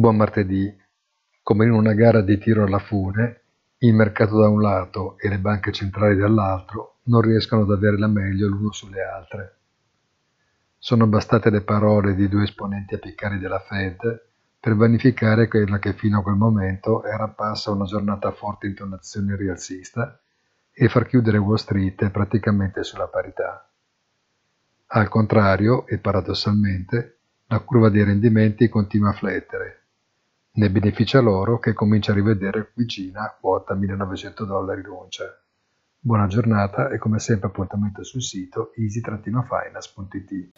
Buon martedì. Come in una gara di tiro alla fune, il mercato da un lato e le banche centrali dall'altro non riescono ad avere la meglio l'uno sulle altre. Sono bastate le parole di due esponenti apicali della Fed per vanificare quella che fino a quel momento era apparsa una giornata a forte intonazione rialzista e far chiudere Wall Street praticamente sulla parità. Al contrario, e paradossalmente, la curva dei rendimenti continua a flettere. Ne beneficia l'oro che comincia a rivedere vicina a quota $1.900 l'oncia. Buona giornata e come sempre appuntamento sul sito easy-finance.it.